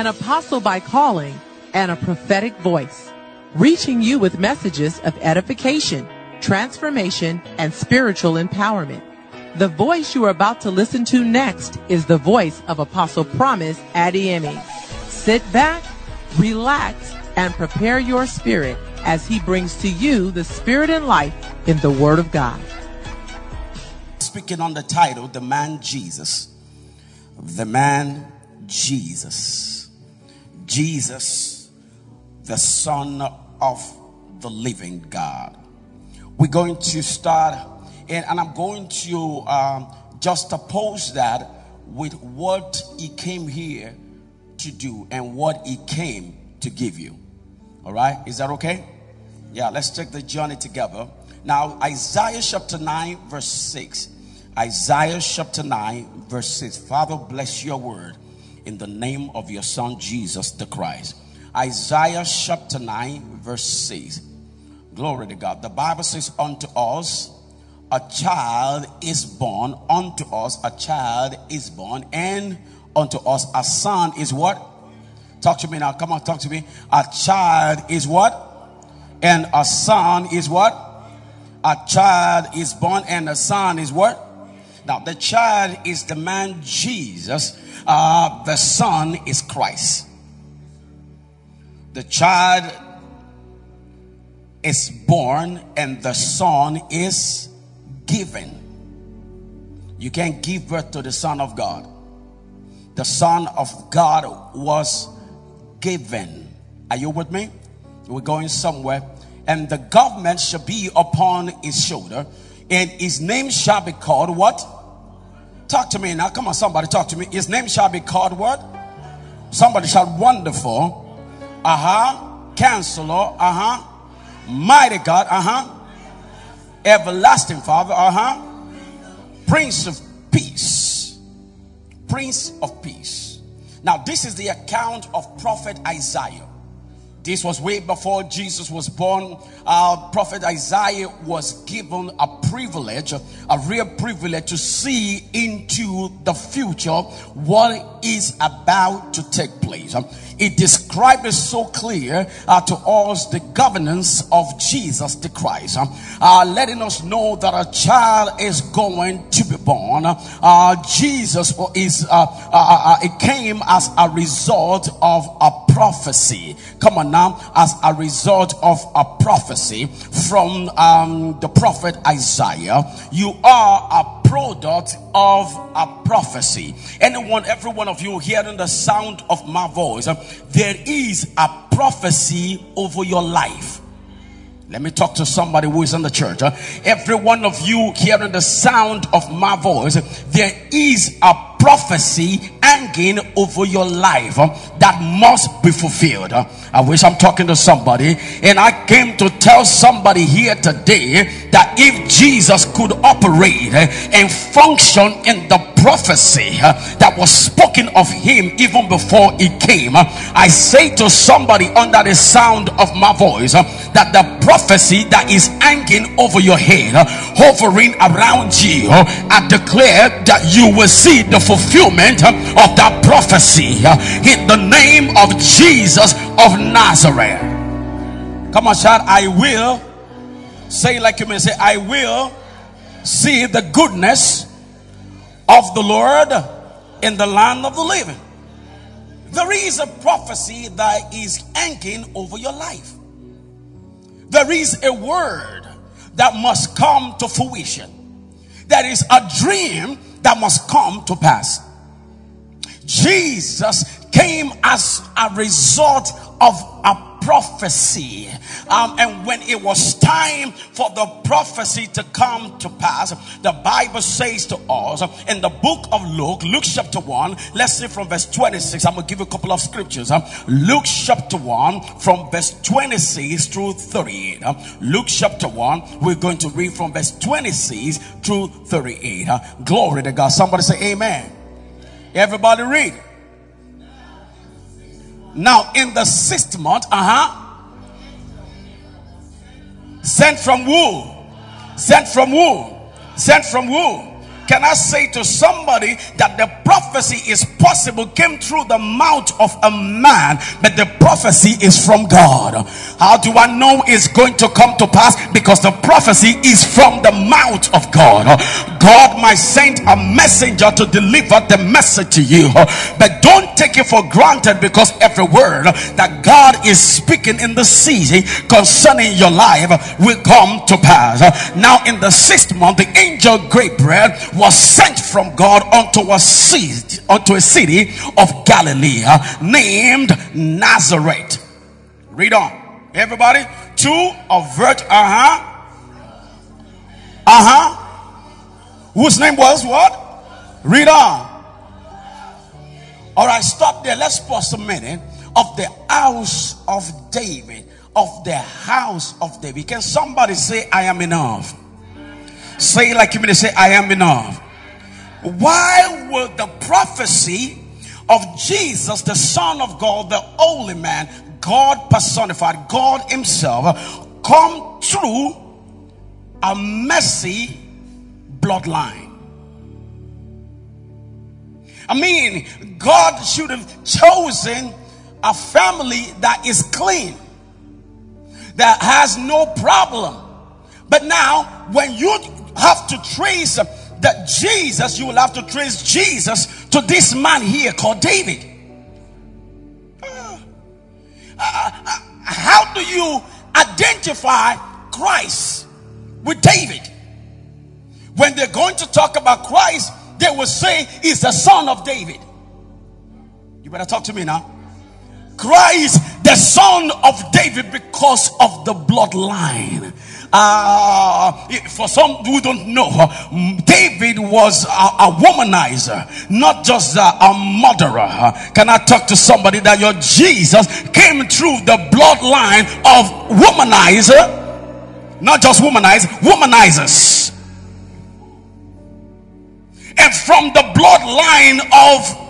an apostle by calling, and a prophetic voice, reaching you with messages of edification, transformation, and spiritual empowerment. The voice you are about to listen to next is the voice of Apostle Promise Adeyemi. Sit back, relax, and prepare your spirit as he brings to you the spirit and life in the Word of God. Speaking on the title, The Man Jesus. The Man Jesus. Jesus, the Son of the Living God. We're going to start, and I'm going to just oppose that with what he came here to do and what he came to give you. All right, is that okay? Yeah, let's take the journey together. Now, Isaiah chapter 9, verse 6. Isaiah chapter 9, verse 6. Father, bless your word in the name of your Son, Jesus the Christ. Isaiah chapter 9, verse 6. Glory to God. The Bible says, unto us a child is born. Unto us a child is born. And unto us a son is what? Talk to me now. Come on, talk to me. A child is what? And a son is what? A child is born and a son is what? Now, the child is the man Jesus. The son is Christ. The child is born and the son is given. You can't give birth to the Son of God. The Son of God was given. Are you with me? We're going somewhere. And the government shall be upon his shoulder, and his name shall be called what? Talk to me now. Come on, somebody talk to me. His name shall be called what? Somebody shall wonderful. Counselor. Mighty God. Everlasting Father. Prince of Peace. Prince of Peace. Now, this is the account of prophet Isaiah. This was way before Jesus was born. Prophet Isaiah was given a privilege, a real privilege, to see into the future what is about to take place. It describes so clear to us the governance of Jesus the Christ, letting us know that a child is going to be born. Jesus is it came as a result of a prophecy. Come on now, as a result of a prophecy from the prophet Isaiah. You are a product of a prophecy. Anyone, every one of you hearing the sound of my voice, there is a prophecy over your life. Let me talk to somebody who is in the church. Every one of you hearing the sound of my voice, there is a prophecy hanging over your life that must be fulfilled. I wish I'm talking to somebody, and I came to tell somebody here today that if Jesus could operate and function in the prophecy that was spoken of him even before he came, I say to somebody under the sound of my voice that the prophecy that is hanging over your head, hovering around you, I declare that you will see the fulfillment of that prophecy in the name of Jesus of Nazareth. Come on, shout, I will. Say it like you mean. Say, I will see the goodness of the Lord in the land of the living. There is a prophecy that is hanging over your life. There is a word that must come to fruition. There is a dream that must come to pass. Jesus came as a result of a prophecy, and when it was time for the prophecy to come to pass, the Bible says to us in the book of Luke chapter 1, let's see from verse 26. I'm going to give you a couple of scriptures. Luke chapter 1 from verse 26 through 38. Luke chapter 1, we're going to read from verse 26 through 38. Glory to God. Somebody say amen. Everybody read. Now in the sixth month, sent from who? Sent from who? Sent from who? Can I say to somebody that the prophet prophecy is possible came through the mouth of a man, but the prophecy is from God. How do I know it's going to come to pass? Because the prophecy is from the mouth of God. God might send a messenger to deliver the message to you, but don't take it for granted, because every word that God is speaking in the season concerning your life will come to pass. Now in the 6th month, the angel Gabriel was sent from God unto a city of Galilee named Nazareth. Read on, everybody. To a virgin, whose name was what? Read on. All right, stop there. Let's pause a minute. Of the house of David. Of the house of David. Can somebody say, I am enough? Say it like you mean to say, I am enough. Why would the prophecy of Jesus, the Son of God, the Holy Man, God personified, God Himself, come through a messy bloodline? I mean, God should have chosen a family that is clean, that has no problem. But now, when you have to trace that Jesus, you will have to trace Jesus to this man here called David. How do you identify Christ with David? When they're going to talk about Christ, they will say he's the son of David. You better talk to me now. Christ, the son of David, because of the bloodline. For some who don't know, David was a womanizer, not just a murderer. Can I talk to somebody that your Jesus came through the bloodline of womanizer, not just womanizers, and from the bloodline of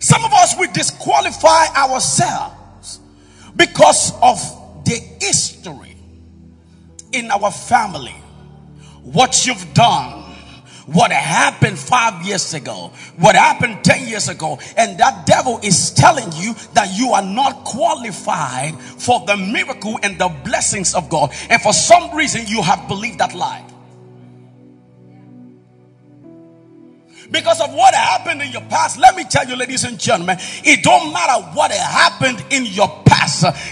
some of us, we disqualify ourselves because of the history in our family. What you've done, what happened 5 years ago, what happened 10 years ago, and that devil is telling you that you are not qualified for the miracle and the blessings of God. And for some reason, you have believed that lie. Because of what happened in your past, let me tell you, ladies and gentlemen, it don't matter what happened in your past.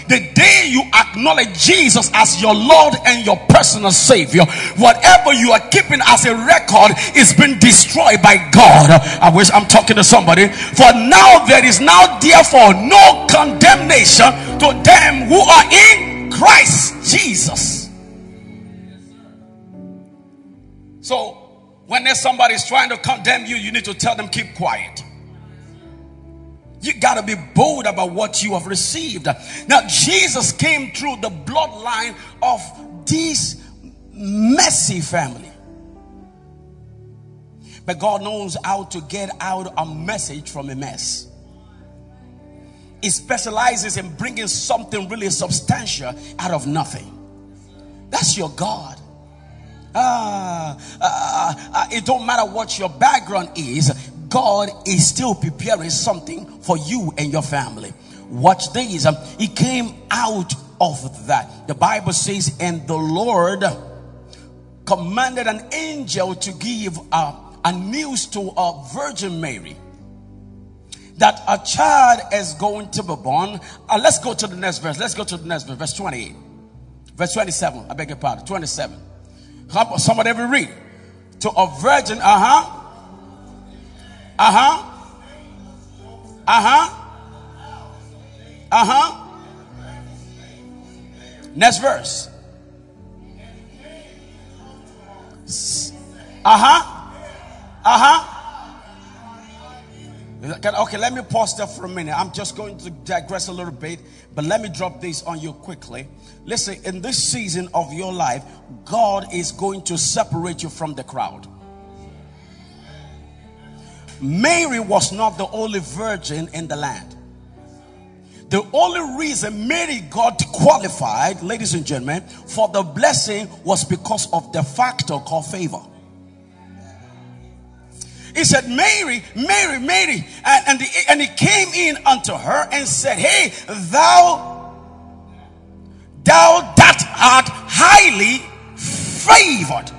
The day you acknowledge Jesus as your Lord and your personal Savior, whatever you are keeping as a record is being destroyed by God. I wish I'm talking to somebody. For now there is now therefore no condemnation to them who are in Christ Jesus. So when there's somebody is trying to condemn you, you need to tell them keep quiet. You got to be bold about what you have received. Now Jesus came through the bloodline of this messy family. But God knows how to get out a message from a mess. He specializes in bringing something really substantial out of nothing. That's your God. It don't matter what your background is, God is still preparing something for you and your family. Watch this. He came out of that. The Bible says, and the Lord commanded an angel to give a news to a Virgin Mary that a child is going to be born. Let's go to the next verse. Let's go to the next verse. Verse 28. Verse 27. I beg your pardon. 27. Somebody ever read to a virgin? Next verse. Okay, let me pause there for a minute. I'm just going to digress a little bit, but let me drop this on you quickly. Listen, in this season of your life, God is going to separate you from the crowd. Mary was not the only virgin in the land. The only reason Mary got qualified, ladies and gentlemen, for the blessing was because of the factor called favor. He said, Mary, Mary, Mary. And he came in unto her and said, hey, thou that art highly favored,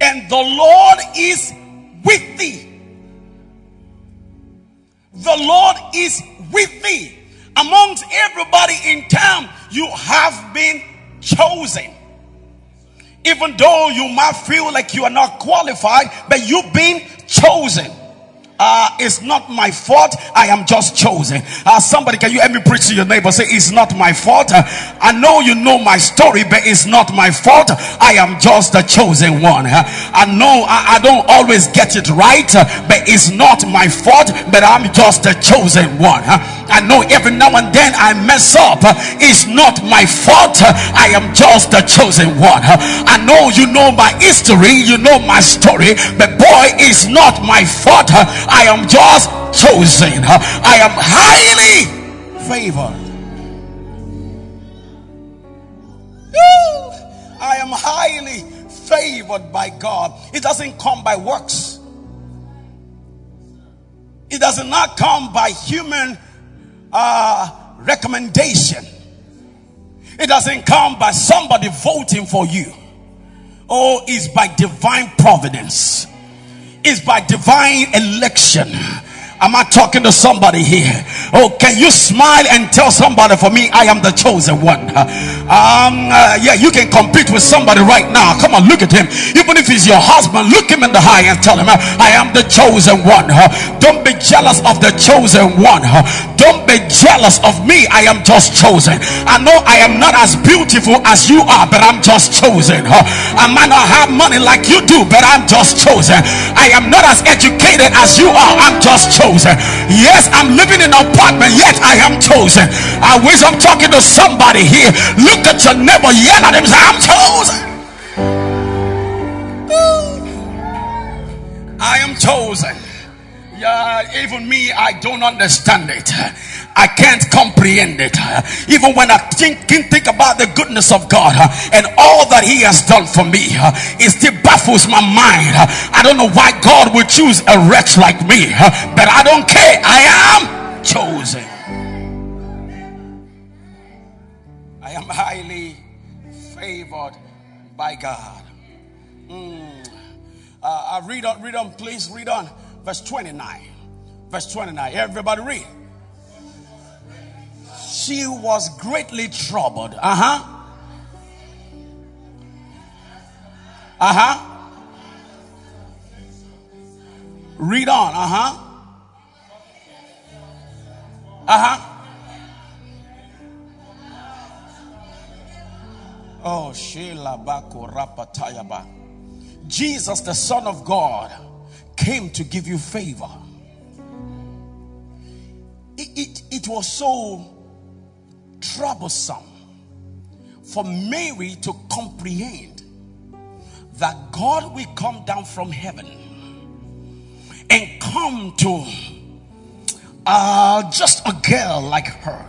and the Lord is with thee. The Lord is with thee. Amongst everybody in town, you have been chosen. Even though you might feel like you are not qualified, but you've been chosen. It's not my fault. I am just chosen. Somebody, can you help me preach to your neighbor? Say, it's not my fault. I know you know my story, but it's not my fault. I am just the chosen one. I know I don't always get it right, but it's not my fault, but I'm just the chosen one. I know every now and then I mess up. It's not my fault. I am just the chosen one. I know you know my history, you know my story, but boy, it's not my fault. I am just chosen. I am highly favored. Woo! I am highly favored by God. It doesn't come by works. It does not come by human recommendation. It doesn't come by somebody voting for you. Oh, it's by divine providence. Is by divine election. Am I talking to somebody here? Oh, can you smile and tell somebody for me, I am the chosen one? Yeah, you can compete with somebody right now. Come on, look at him. Even if he's your husband, look him in the eye and tell him, I am the chosen one. Don't be jealous of the chosen one. Don't be jealous of me. I am just chosen. I know I am not as beautiful as you are, but I'm just chosen. I might not have money like you do, but I'm just chosen. I am not as educated as you are. I'm just chosen. Yes, I'm living in an apartment, yet I am chosen. I wish I'm talking to somebody here. Look at your neighbor, yell at him, say, I'm chosen. Ooh. I am chosen. Yeah, even me, I don't understand it. I can't comprehend it. Even when I think about the goodness of God and all that he has done for me, it still baffles my mind. I don't know why God would choose a wretch like me, but I don't care. I am chosen. I am highly favored by God. Read on, please, read on. Verse 29. Verse 29. Everybody read. She was greatly troubled. Read on. Oh, Sheila Bakurapatayaba. Jesus, the Son of God, came to give you favor. It was so troublesome for Mary to comprehend that God will come down from heaven and come to just a girl like her,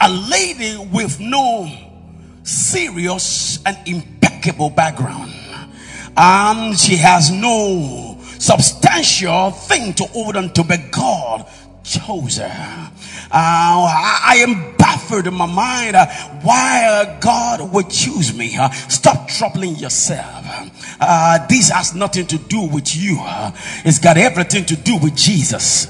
a lady with no serious and impeccable background. She has no substantial thing to hold on to, but God chose her. I am baffled in my mind why God would choose me. Stop troubling yourself. This has nothing to do with you. It's got everything to do with Jesus.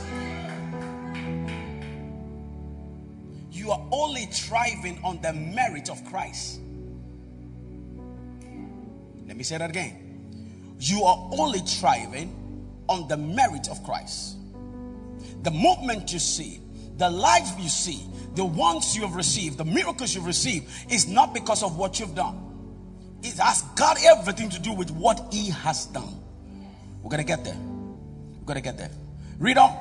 You are only thriving on the merit of Christ. Let me say that again. You are only thriving on the merit of Christ. The movement you see, the life you see, the wants you have received, the miracles you've received, is not because of what you've done. It has got everything to do with what he has done. We're going to get there. We're going to get there. Read on.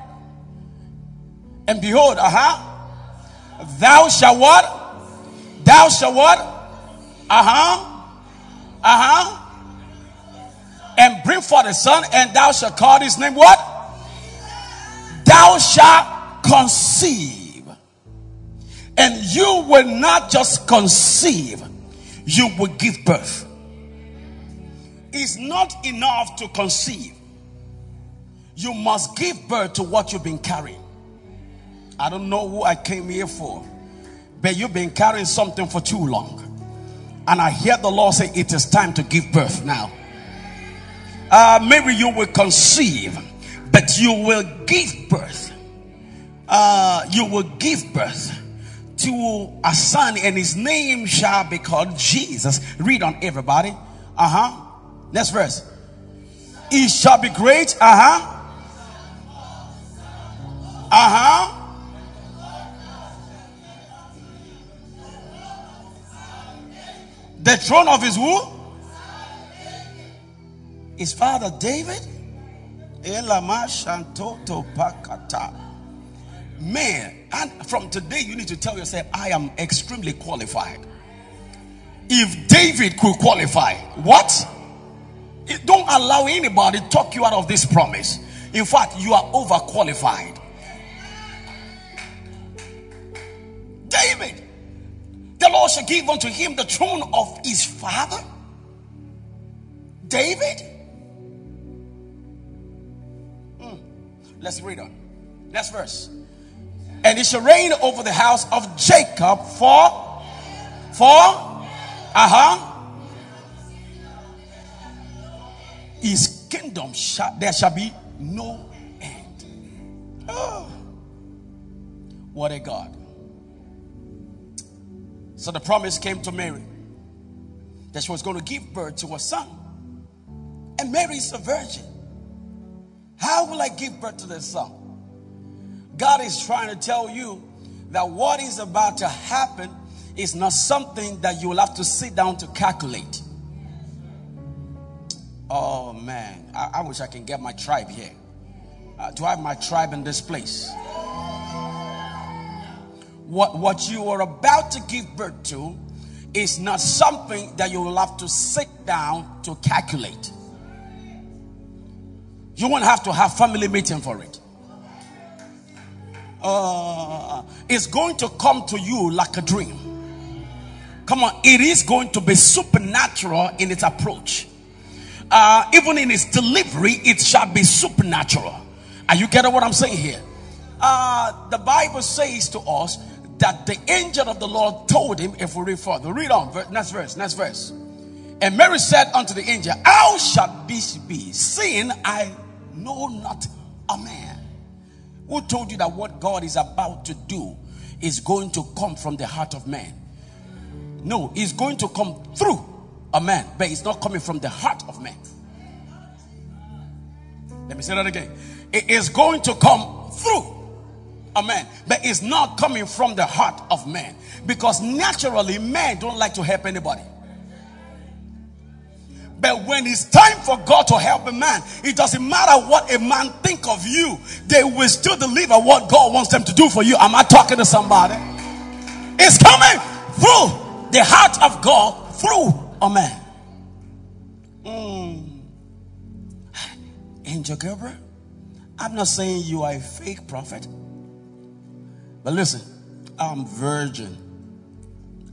And behold, thou shalt what? Thou shalt what? And bring forth a son, and thou shalt call his name what? Thou shalt conceive And you will not just conceive, you will give birth. It's not enough to conceive. You must give birth to what you've been carrying. I don't know who I came here for, but you've been carrying something for too long. And I hear the Lord say, it is time to give birth now. Maybe you will conceive, but you will give birth. You will give birth to a son, and his name shall be called Jesus. Read on, everybody. Next verse. He shall be great. The throne of his who? His father David. Man, and from today you need to tell yourself, I am extremely qualified. If David could qualify, what? Don't allow anybody to talk you out of this promise. In fact, you are overqualified. David, the Lord shall give unto him the throne of his father David. Let's read on. Next verse. And he shall reign over the house of Jacob his kingdom there shall be no end. Oh, what a God. So the promise came to Mary that she was going to give birth to a son. And Mary is a virgin. How will I give birth to this son? God is trying to tell you that what is about to happen is not something that you will have to sit down to calculate. Oh man, I wish I can get my tribe here. Do I have my tribe in this place? What you are about to give birth to is not something that you will have to sit down to calculate. You won't have to have family meeting for it. It's going to come to you like a dream. Come on, it is going to be supernatural in its approach. Even in its delivery, it shall be supernatural. Are you getting what I'm saying here? The Bible says to us that the angel of the Lord told him, if we read further, read on, next verse. And Mary said unto the angel, how shall this be, seeing I know not a man? Who told you that what God is about to do is going to come from the heart of man? No, it's going to come through a man, but it's not coming from the heart of man. Let me say that again. It is going to come through a man, but it's not coming from the heart of man, because naturally men don't like to help anybody. But when it's time for God to help a man, it doesn't matter what a man think of you. They will still deliver what God wants them to do for you. Am I talking to somebody? It's coming through the heart of God, through a man. Angel Gabriel, I'm not saying you are a fake prophet. But listen, I'm virgin.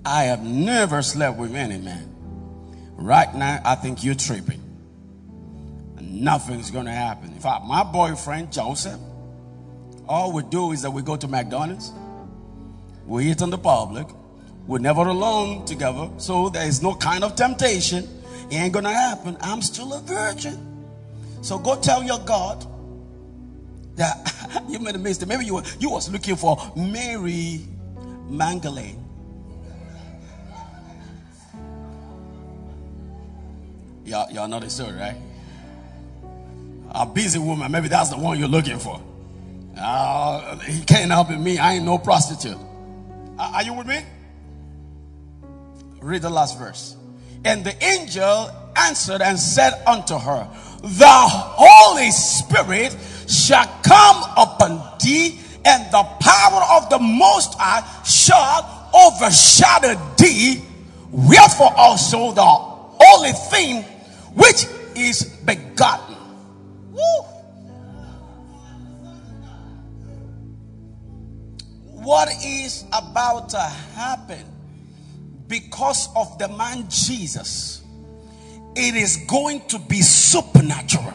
I have never slept with any man. Right now, I think you're tripping. Nothing's going to happen. In fact, my boyfriend, Joseph, all we do is that we go to McDonald's. We eat in the public. We're never alone together. So there is no kind of temptation. It ain't going to happen. I'm still a virgin. So go tell your God that you made a mistake. Maybe you was looking for Mary Magdalene. Y'all know the story, right? A busy woman. Maybe that's the one you're looking for. He can't help me. I ain't no prostitute. Are you with me? Read the last verse. And the angel answered and said unto her, the Holy Spirit shall come upon thee, and the power of the Most High shall overshadow thee. Wherefore also the holy thing which is begotten. Woo. what is about to happen because of the man Jesus, it is going to be supernatural.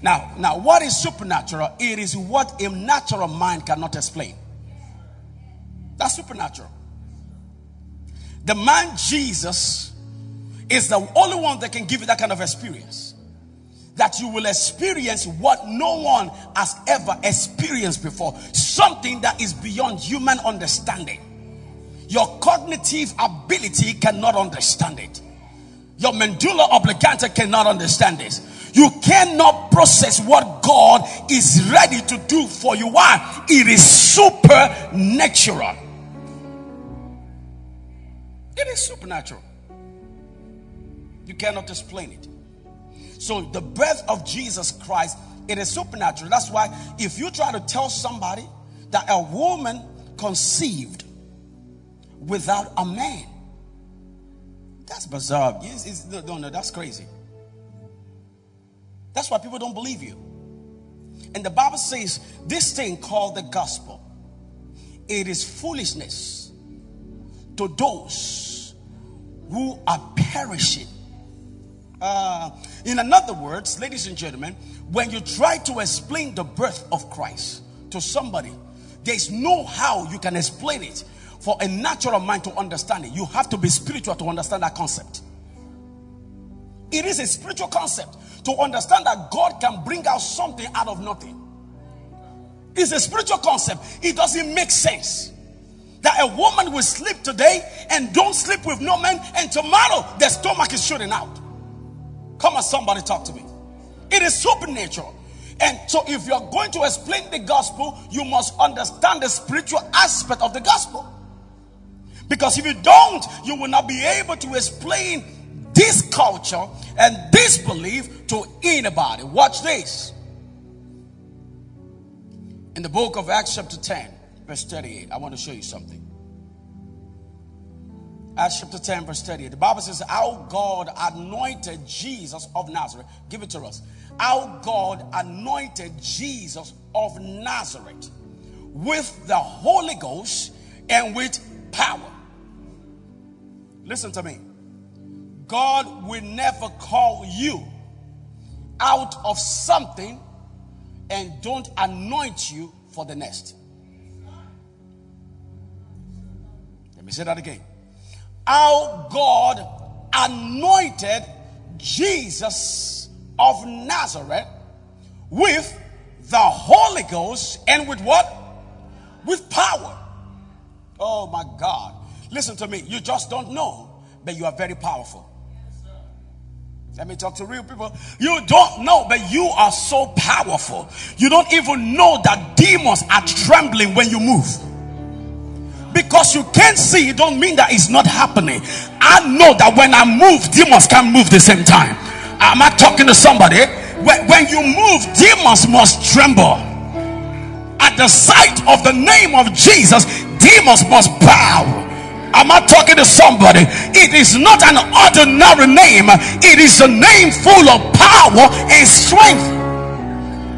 Now, what is supernatural? It is what a natural mind cannot explain. That's supernatural. The man Jesus is the only one that can give you that kind of experience. That you will experience what no one has ever experienced before. Something that is beyond human understanding. Your cognitive ability cannot understand it. Your medulla oblongata cannot understand this. You cannot process what God is ready to do for you. Why? It is supernatural. It is supernatural. You cannot explain it. So the birth of Jesus Christ, it is supernatural. That's why if you try to tell somebody that a woman conceived without a man, that's bizarre. No, that's crazy. That's why people don't believe you. And the Bible says this thing called the gospel, it is foolishness to those who are perishing. In other words, ladies and gentlemen, when you try to explain the birth of Christ to somebody, there's no how you can explain it for a natural mind to understand it. You have to be spiritual to understand that concept. It is a spiritual concept. To understand that God can bring out something out of nothing. It's a spiritual concept. It doesn't make sense. That a woman will sleep today and don't sleep with no man, and tomorrow their stomach is shooting out. Come on, somebody talk to me. It is supernatural. And so if you're going to explain the gospel, you must understand the spiritual aspect of the gospel. Because if you don't, you will not be able to explain this culture and this belief to anybody. Watch this. In the book of Acts chapter 10 verse 38. I want to show you something. Acts chapter 10 verse 38. The Bible says how God anointed Jesus of Nazareth. Give it to us. How God anointed Jesus of Nazareth with the Holy Ghost and with power. Listen to me. God will never call you out of something and don't anoint you for the next. Let me say that again. Our God anointed Jesus of Nazareth with the Holy Ghost and with what? With power. Oh my God. Listen to me. You just don't know, but you are very powerful. Let me talk to real people. You don't know, but you are so powerful. You don't even know that demons are trembling when you move. Because you can't see, it don't mean that it's not happening. I know that when I move, demons can't move the same time. Am I talking to somebody? When you move, demons must tremble. At the sight of the name of Jesus, demons must bow. Am I talking to somebody? It is not an ordinary name. It is a name full of power and strength.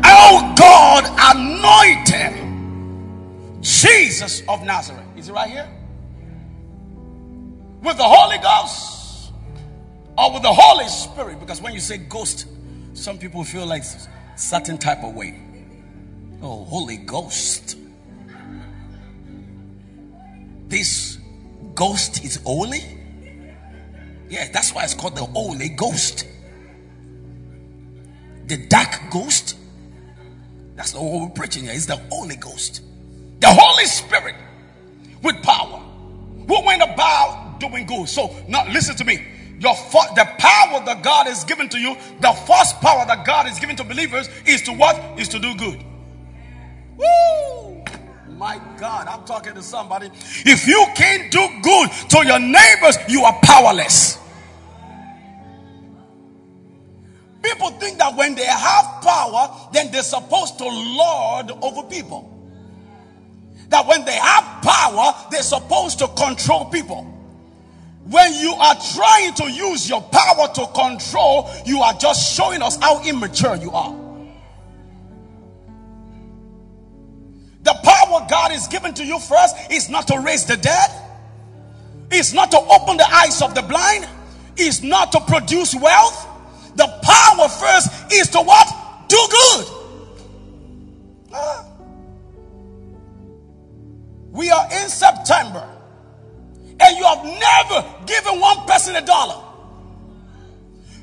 Oh, God anointed Jesus of Nazareth. Is it right here? With the Holy Ghost or with the Holy Spirit? Because when you say ghost, some people feel like a certain type of way. Oh, Holy Ghost. This ghost is holy? Yeah, that's why it's called the Holy Ghost. The dark ghost? That's the whole preaching here. It's the Holy Ghost. The Holy Spirit with power. Who went about doing good. So, now listen to me. The power that God has given to you, the first power that God has given to believers is to what? Is to do good. Woo! My God, I'm talking to somebody. If you can't do good to your neighbors, you are powerless. People think that when they have power, then they're supposed to lord over people. That when they have power, they're supposed to control people. When you are trying to use your power to control, you are just showing us how immature you are. The power what God is giving to you first is not to raise the dead, is not to open the eyes of the blind, is not to produce wealth. The power first is to what? Do good. We are in September, and you have never given one person $1.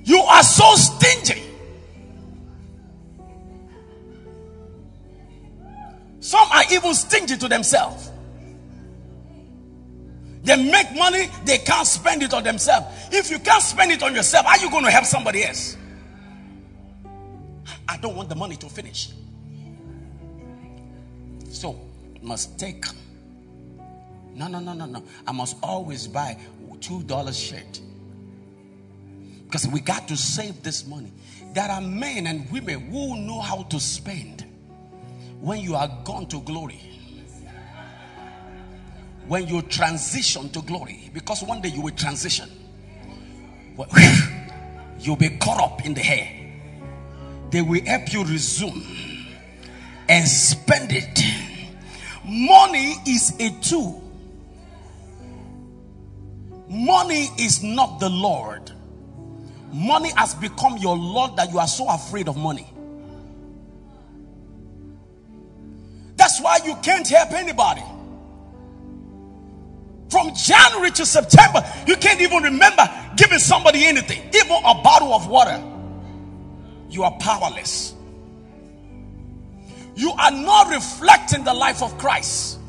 You are so stingy. Some are even stingy to themselves. They make money, they can't spend it on themselves. If you can't spend it on yourself, how are you going to help somebody else? I don't want the money to finish. So, must take. No. I must always buy $2 shirt. Because we got to save this money. There are men and women who know how to spend. When you are gone to glory, when you transition to glory, because one day you will transition, you'll be caught up in the hair. They will help you resume and spend it. Money is a tool. Money is not the Lord. Money has become your Lord that you are so afraid of money. That's why you can't help anybody. From January to September, you can't even remember giving somebody anything, even a bottle of water. You are powerless. You are not reflecting the life of Christ.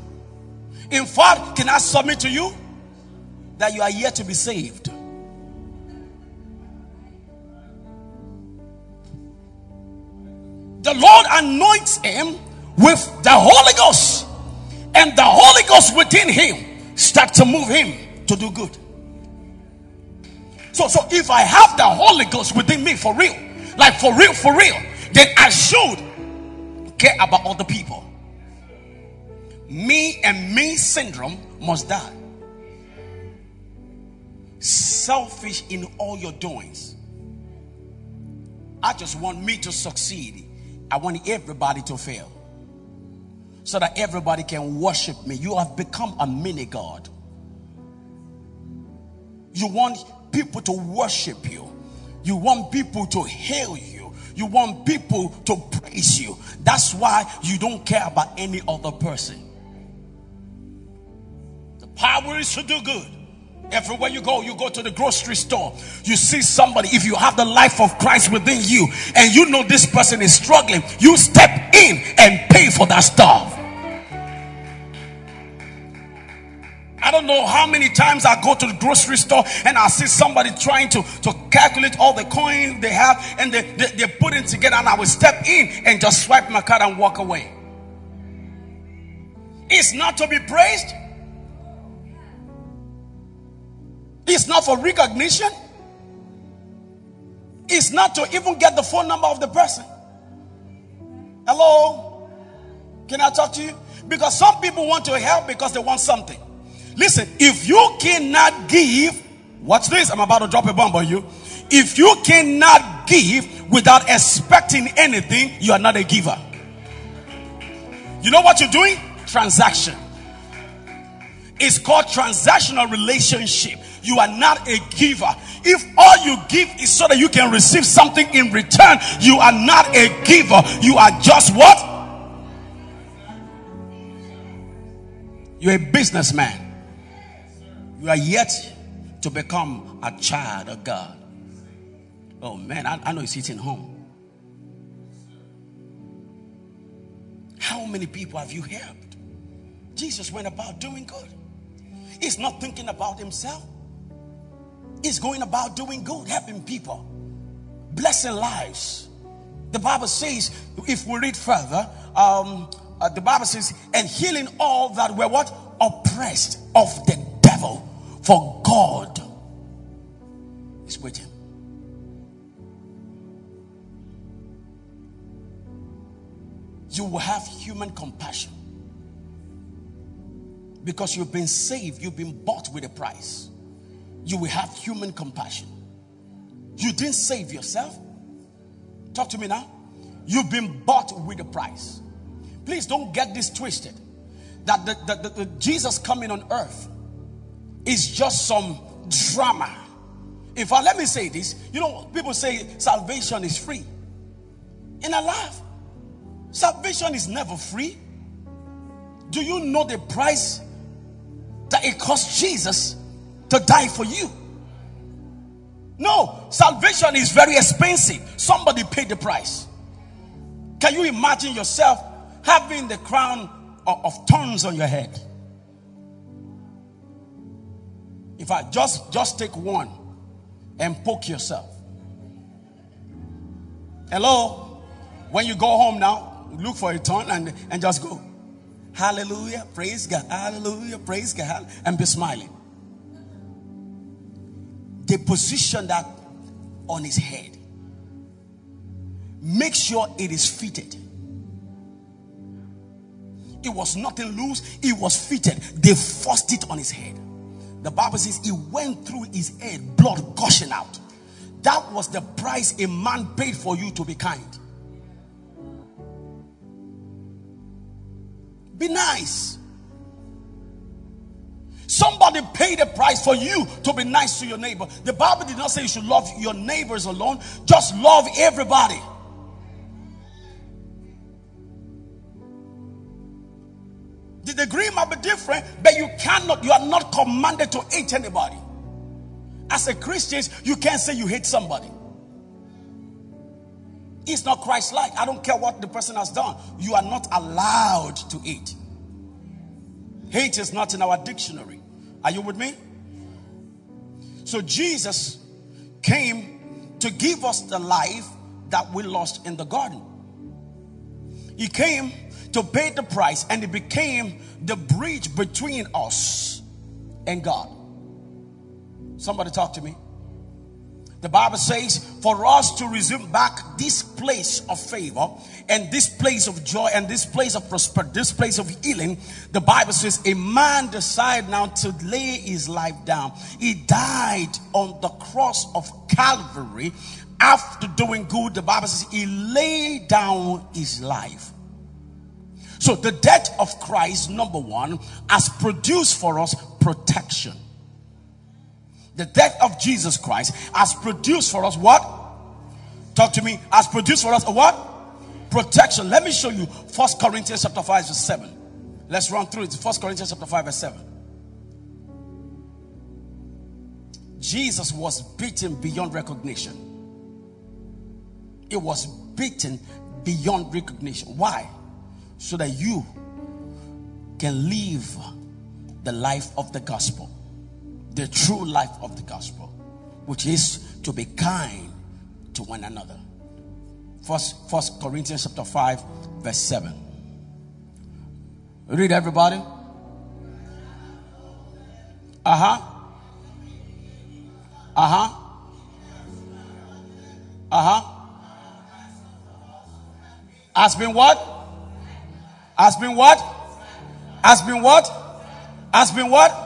In fact, can I submit to you that you are yet to be saved? The Lord anoints him with the Holy Ghost, and the Holy Ghost within him start to move him to do good. So if I have the Holy Ghost within me for real, like for real, then I should care about other people. Me and me syndrome must die. Selfish in all your doings. I just want me to succeed. I want everybody to fail, so that everybody can worship me. You have become a mini god. You want people to worship you. You want people to hail you. You want people to praise you. That's why you don't care about any other person. The power is to do good. Everywhere you go to the grocery store, you see somebody. If you have the life of Christ within you and you know this person is struggling, you step in and pay for that stuff. I don't know how many times I go to the grocery store and I see somebody trying to calculate all the coins they have, and they put it together, and I will step in and just swipe my card and walk away. It's not to be praised. It's not for recognition. It's not to even get the phone number of the person. Hello? Can I talk to you? Because some people want to help because they want something. Listen, if you cannot give, watch this, I'm about to drop a bomb on you. If you cannot give without expecting anything, you are not a giver. You know what you're doing? Transaction. It's called transactional relationship. You are not a giver. If all you give is so that you can receive something in return, you are not a giver. You are just what? You're a businessman. You are yet to become a child of God. Oh man, I know you're sitting home. How many people have you helped? Jesus went about doing good. He's not thinking about himself. He's going about doing good, helping people, blessing lives. The Bible says, if we read further, the Bible says, and healing all that were what? Oppressed of the devil, for God is with him. You will have human compassion, because you've been saved, you've been bought with a price. You will have human compassion. You didn't save yourself. Talk to me now. You've been bought with a price. Please don't get this twisted. that the Jesus coming on earth is just some drama. In fact, let me say this. You know, people say salvation is free. And I laugh. Salvation is never free. Do you know the price that it cost Jesus to die for you? No, salvation is very expensive. Somebody paid the price. Can you imagine yourself having the crown of thorns on your head? In fact, just take one and poke yourself. Hello? When you go home now, look for a thorn and just go. Hallelujah, praise God, hallelujah, praise God, and be smiling. They position that on his head. Make sure it is fitted. It was nothing loose, it was fitted. They forced it on his head. The Bible says it went through his head, blood gushing out. That was the price a man paid for you to be kind. Be nice. Somebody paid a price for you to be nice to your neighbor. The Bible did not say you should love your neighbors alone. Just love everybody. The degree might be different, but you are not commanded to hate anybody. As a Christian, you can't say you hate somebody. It's not Christ-like. I don't care what the person has done. You are not allowed to hate. Hate is not in our dictionary. Are you with me? So Jesus came to give us the life that we lost in the garden. He came to pay the price, and it became the bridge between us and God. Somebody talk to me. The Bible says for us to resume back this place of favor and this place of joy and this place of prosperity, this place of healing, the Bible says a man decided now to lay his life down. He died on the cross of Calvary. After doing good, the Bible says he laid down his life. So the death of Christ, number one, has produced for us protection. The death of Jesus Christ has produced for us what? Talk to me. Has produced for us a what? Protection. Let me show you 1 Corinthians chapter 5 verse 7. Let's run through it. 1 Corinthians chapter 5 verse 7. Jesus was beaten beyond recognition. It was beaten beyond recognition. Why? So that you can live the life of the gospel. The true life of the gospel, which is to be kind to one another. First Corinthians chapter 5 verse 7. Read everybody. Has been what? Has been what? Has been what? Has been what?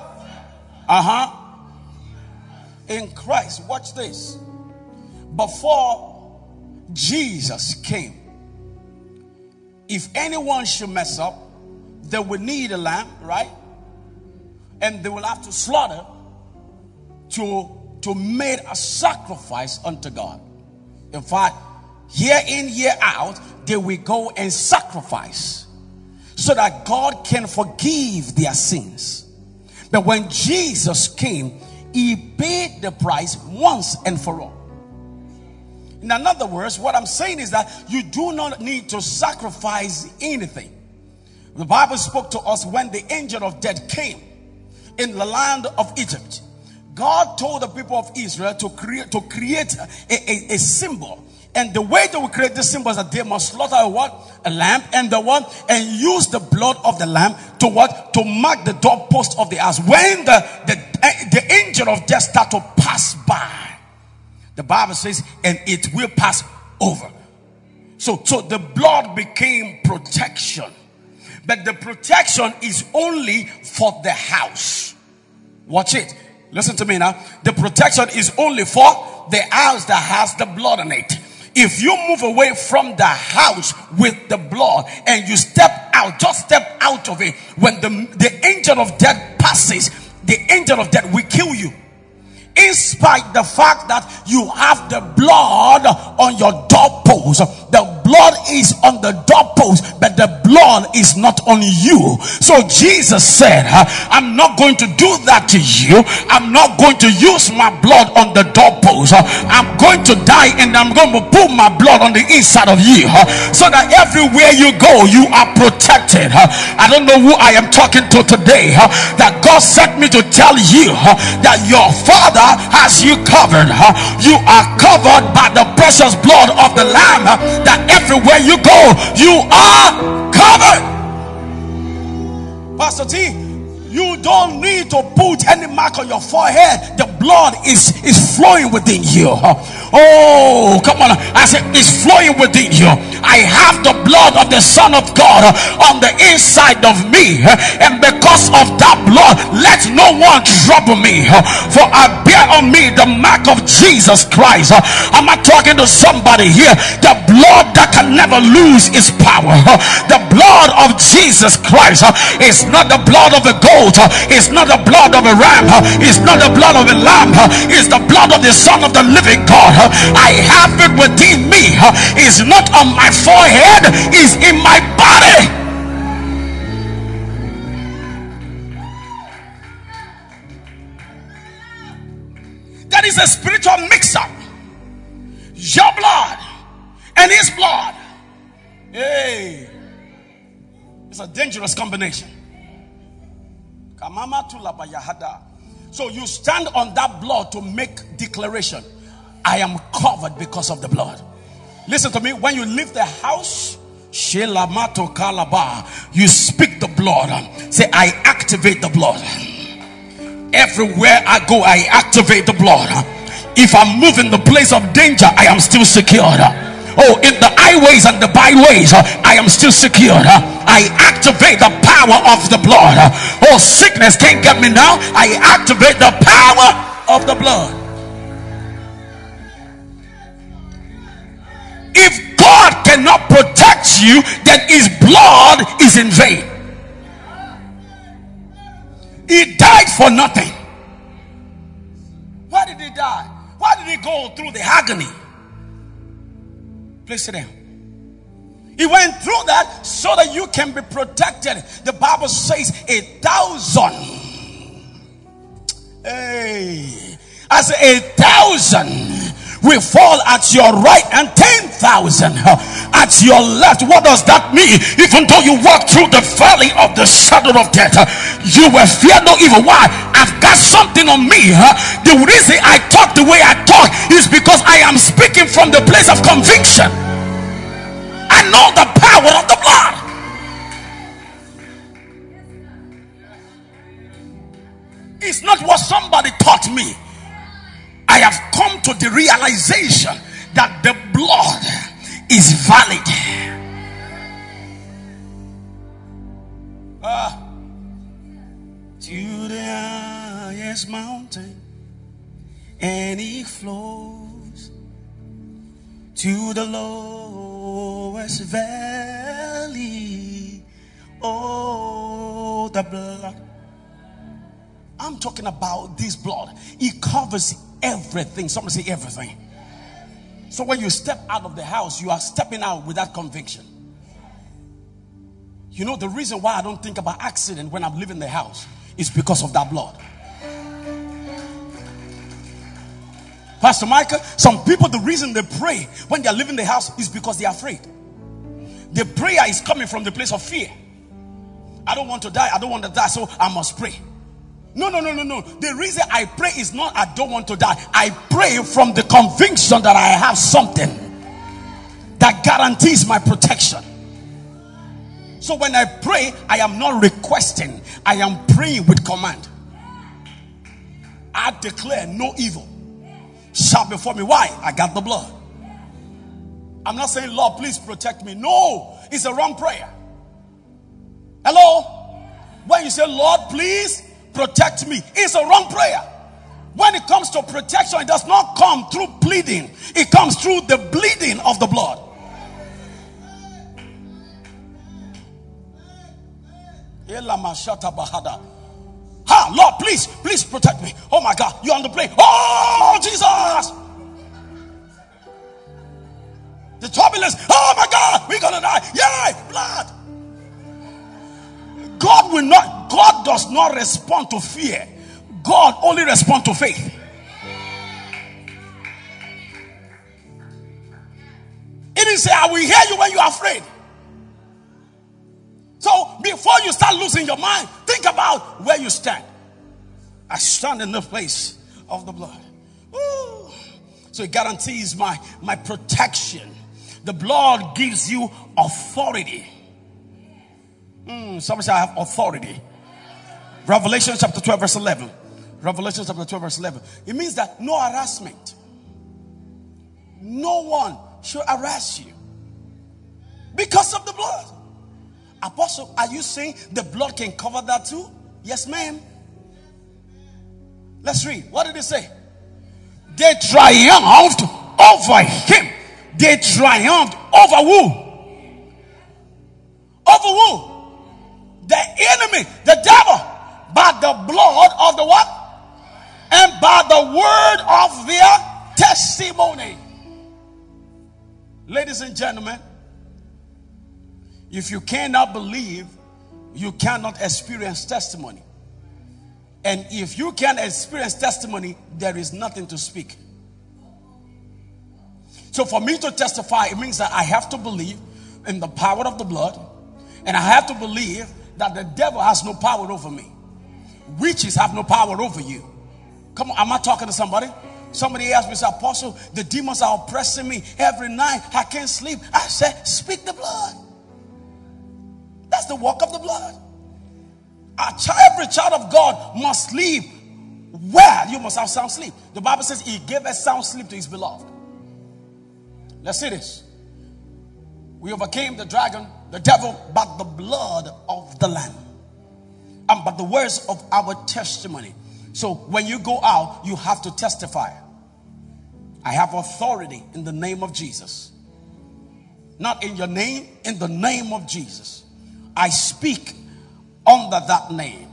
In Christ, watch this. Before Jesus came, if anyone should mess up, they will need a lamb, right? And they will have to slaughter to make a sacrifice unto God. In fact, year in, year out, they will go and sacrifice so that God can forgive their sins. But when Jesus came, he paid the price once and for all. In other words, what I'm saying is that you do not need to sacrifice anything. The Bible spoke to us when the angel of death came in the land of Egypt. God told the people of Israel to create a symbol. And the way they will create this symbol is that they must slaughter a what? A lamb, and the one, and use the blood of the lamb to what? To mark the doorpost of the house. When the angel of death start to pass by, the Bible says, and it will pass over. So the blood became protection. But the protection is only for the house. Watch it. Listen to me now. The protection is only for the house that has the blood on it. If you move away from the house with the blood and you step out, just step out of it. When the angel of death passes, the angel of death will kill you. In spite the fact that you have the blood on your doorpost, the blood is on the doorpost, but the blood is not on you. So Jesus said, I'm not going to do that to you. I'm not going to use my blood on the doorpost. I'm going to die and I'm going to put my blood on the inside of you, so that everywhere you go, you are protected. I don't know who I am talking to today, that God sent me to tell you that your Father has you covered. You are covered by the precious blood of the Lamb, that everywhere you go, you are covered. Pastor T, you don't need to put any mark on your forehead. The blood is flowing within you. Oh, come on. I said it's flowing within you. I have the blood of the Son of God on the inside of me, and because of that blood, let no one trouble me, for I bear on me the mark of Jesus Christ. Am I talking to somebody here? The blood that can never lose its power. The blood of Jesus Christ is not the blood of a goat, it's not the blood of a ram, it's not the blood of a lamb, it's the blood of the Son of the living God. I have it within me. It's not on my forehead, it's in my body. That is a spiritual mix-up. Your blood and his blood. Hey, it's a dangerous combination. So you stand on that blood to make declaration. I am covered because of the blood. Listen to me. When you leave the house, you speak the blood. Say, I activate the blood. Everywhere I go, I activate the blood. If I move in the place of danger, I am still secured. Oh, in the highways and the byways, I am still secured. I activate the power of the blood. Oh, sickness can't get me now. I activate the power of the blood. If God cannot protect you, then his blood is in vain. He died for nothing. Why did he die? Why did he go through the agony? Please sit down. He went through that so that you can be protected. The Bible says 1,000. Hey, I said 1,000. We fall at your right and 10,000 at your left. What does that mean? Even though you walk through the valley of the shadow of death, you will fear no evil. Why? I've got something on me. The reason I talk the way I talk is because I am speaking from the place of conviction. I know the power of the blood. It's not what somebody taught me. I have come to the realization that the blood is valid. To the highest mountain, and it flows to the lowest valley. Oh, the blood. I'm talking about this blood. It covers everything. Somebody say everything. So when you step out of the house, you are stepping out with that conviction. You know the reason why I don't think about accident when I'm leaving the house is because of that blood. Pastor Michael, some people, the reason they pray when they are leaving the house is because they are afraid. The prayer is coming from the place of fear. I don't want to die. I don't want to die, so I must pray. No. The reason I pray is not I don't want to die. I pray from the conviction that I have something that guarantees my protection. So when I pray, I am not requesting. I am praying with command. I declare no evil shall befall me. Why? I got the blood. I'm not saying, Lord, please protect me. No, it's a wrong prayer. Hello? When you say, Lord, please protect me, it's a wrong prayer. When it comes to protection, it does not come through bleeding. It comes through the bleeding of the blood. Ha, Lord, please protect me. Oh my God, you're on the plane. Oh, Jesus. The turbulence. Oh my God, we're going to die. Yay, blood. God does not respond to fear. God only responds to faith. He didn't say, I will hear you when you are afraid. So before you start losing your mind, think about where you stand. I stand in the place of the blood. Ooh. So it guarantees my protection. The blood gives you authority. Somebody say, I have authority. Revelation chapter 12 verse 11. Revelation chapter 12 verse 11. It means that no harassment. No one should harass you because of the blood. Apostle, are you saying the blood can cover that too? Yes, ma'am. Let's read. What did it say? They triumphed over him. They triumphed over who? Over who? The enemy, the devil. By the blood of the what? And by the word of their testimony. Ladies and gentlemen, if you cannot believe, you cannot experience testimony. And if you can't experience testimony, there is nothing to speak. So for me to testify, it means that I have to believe in the power of the blood. And I have to believe that the devil has no power over me. Witches have no power over you. Come on, am I talking to somebody? Somebody asked me, say, Apostle, the demons are oppressing me every night. I can't sleep. I said, speak the blood. That's the work of the blood. Every child of God must sleep. Well, you must have sound sleep. The Bible says he gave a sound sleep to his beloved. Let's see this. We overcame the dragon, the devil, by the blood of the Lamb. And but the words of our testimony. So when you go out, you have to testify. I have authority in the name of Jesus. Not in your name, in the name of Jesus. I speak under that name.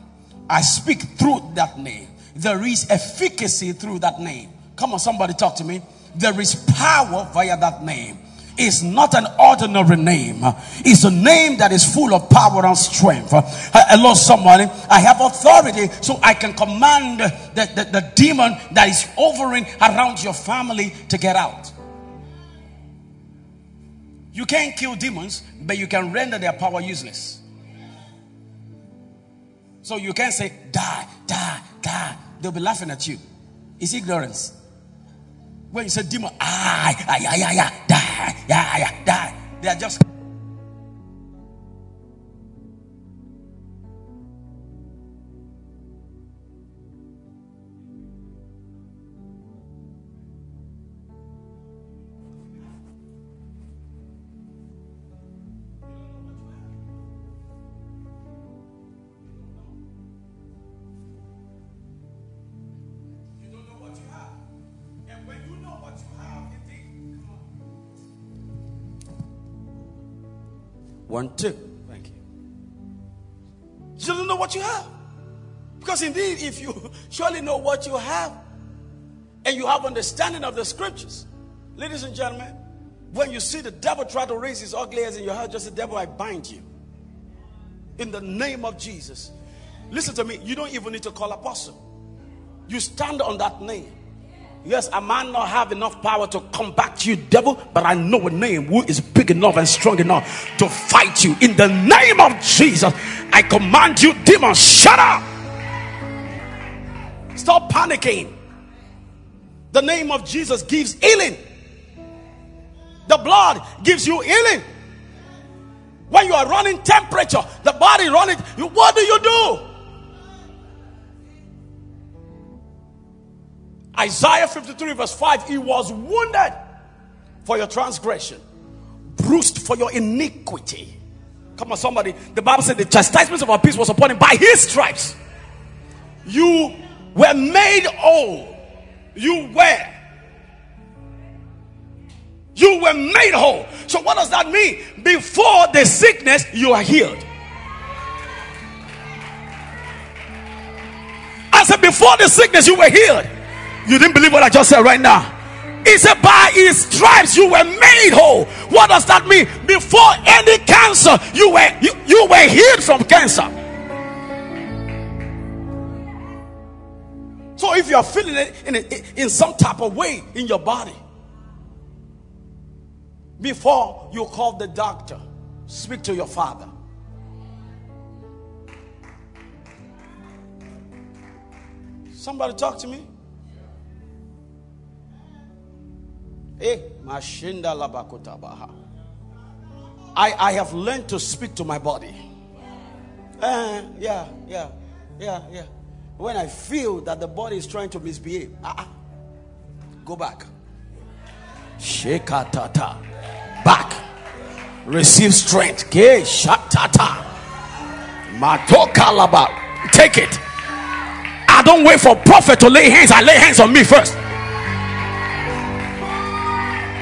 I speak through that name. There is efficacy through that name. Come on, somebody talk to me. There is power via that name. It's not an ordinary name. It's a name that is full of power and strength. Hello, somebody. I have authority, so I can command the demon that is hovering around your family to get out. You can't kill demons, but you can render their power useless. So you can't say, die, die, die. They'll be laughing at you. It's ignorance. When you say demon, die. They are just. One, two. Thank you. You don't know what you have. Because indeed, if you surely know what you have, and you have understanding of the scriptures, ladies and gentlemen, when you see the devil try to raise his ugly head in your house, just the devil, I bind you. In the name of Jesus. Listen to me, you don't even need to call apostle. You stand on that name. Yes, I might not have enough power to combat you, devil, but I know a name who is big enough and strong enough to fight you. In the name of Jesus, I command you, demon, shut up. Stop panicking. The name of Jesus gives healing. The blood gives you healing. When you are running temperature, the body running, what do you do? Isaiah 53 verse 5, he was wounded for your transgression, bruised for your iniquity. Come on, somebody. The Bible said the chastisement of our peace was upon him. By his stripes you were made whole. You were made whole. So what does that mean? Before the sickness, you are healed. I said, before the sickness, you were healed. You didn't believe what I just said right now. He said, by his stripes, you were made whole. What does that mean? Before any cancer, you were healed from cancer. So if you are feeling it in some type of way in your body, before you call the doctor, speak to your father. Somebody talk to me. I have learned to speak to my body. Yeah. When I feel that the body is trying to misbehave, go back. Shekatata. Back, receive strength. Take it. I don't wait for prophet to lay hands. I lay hands on me first.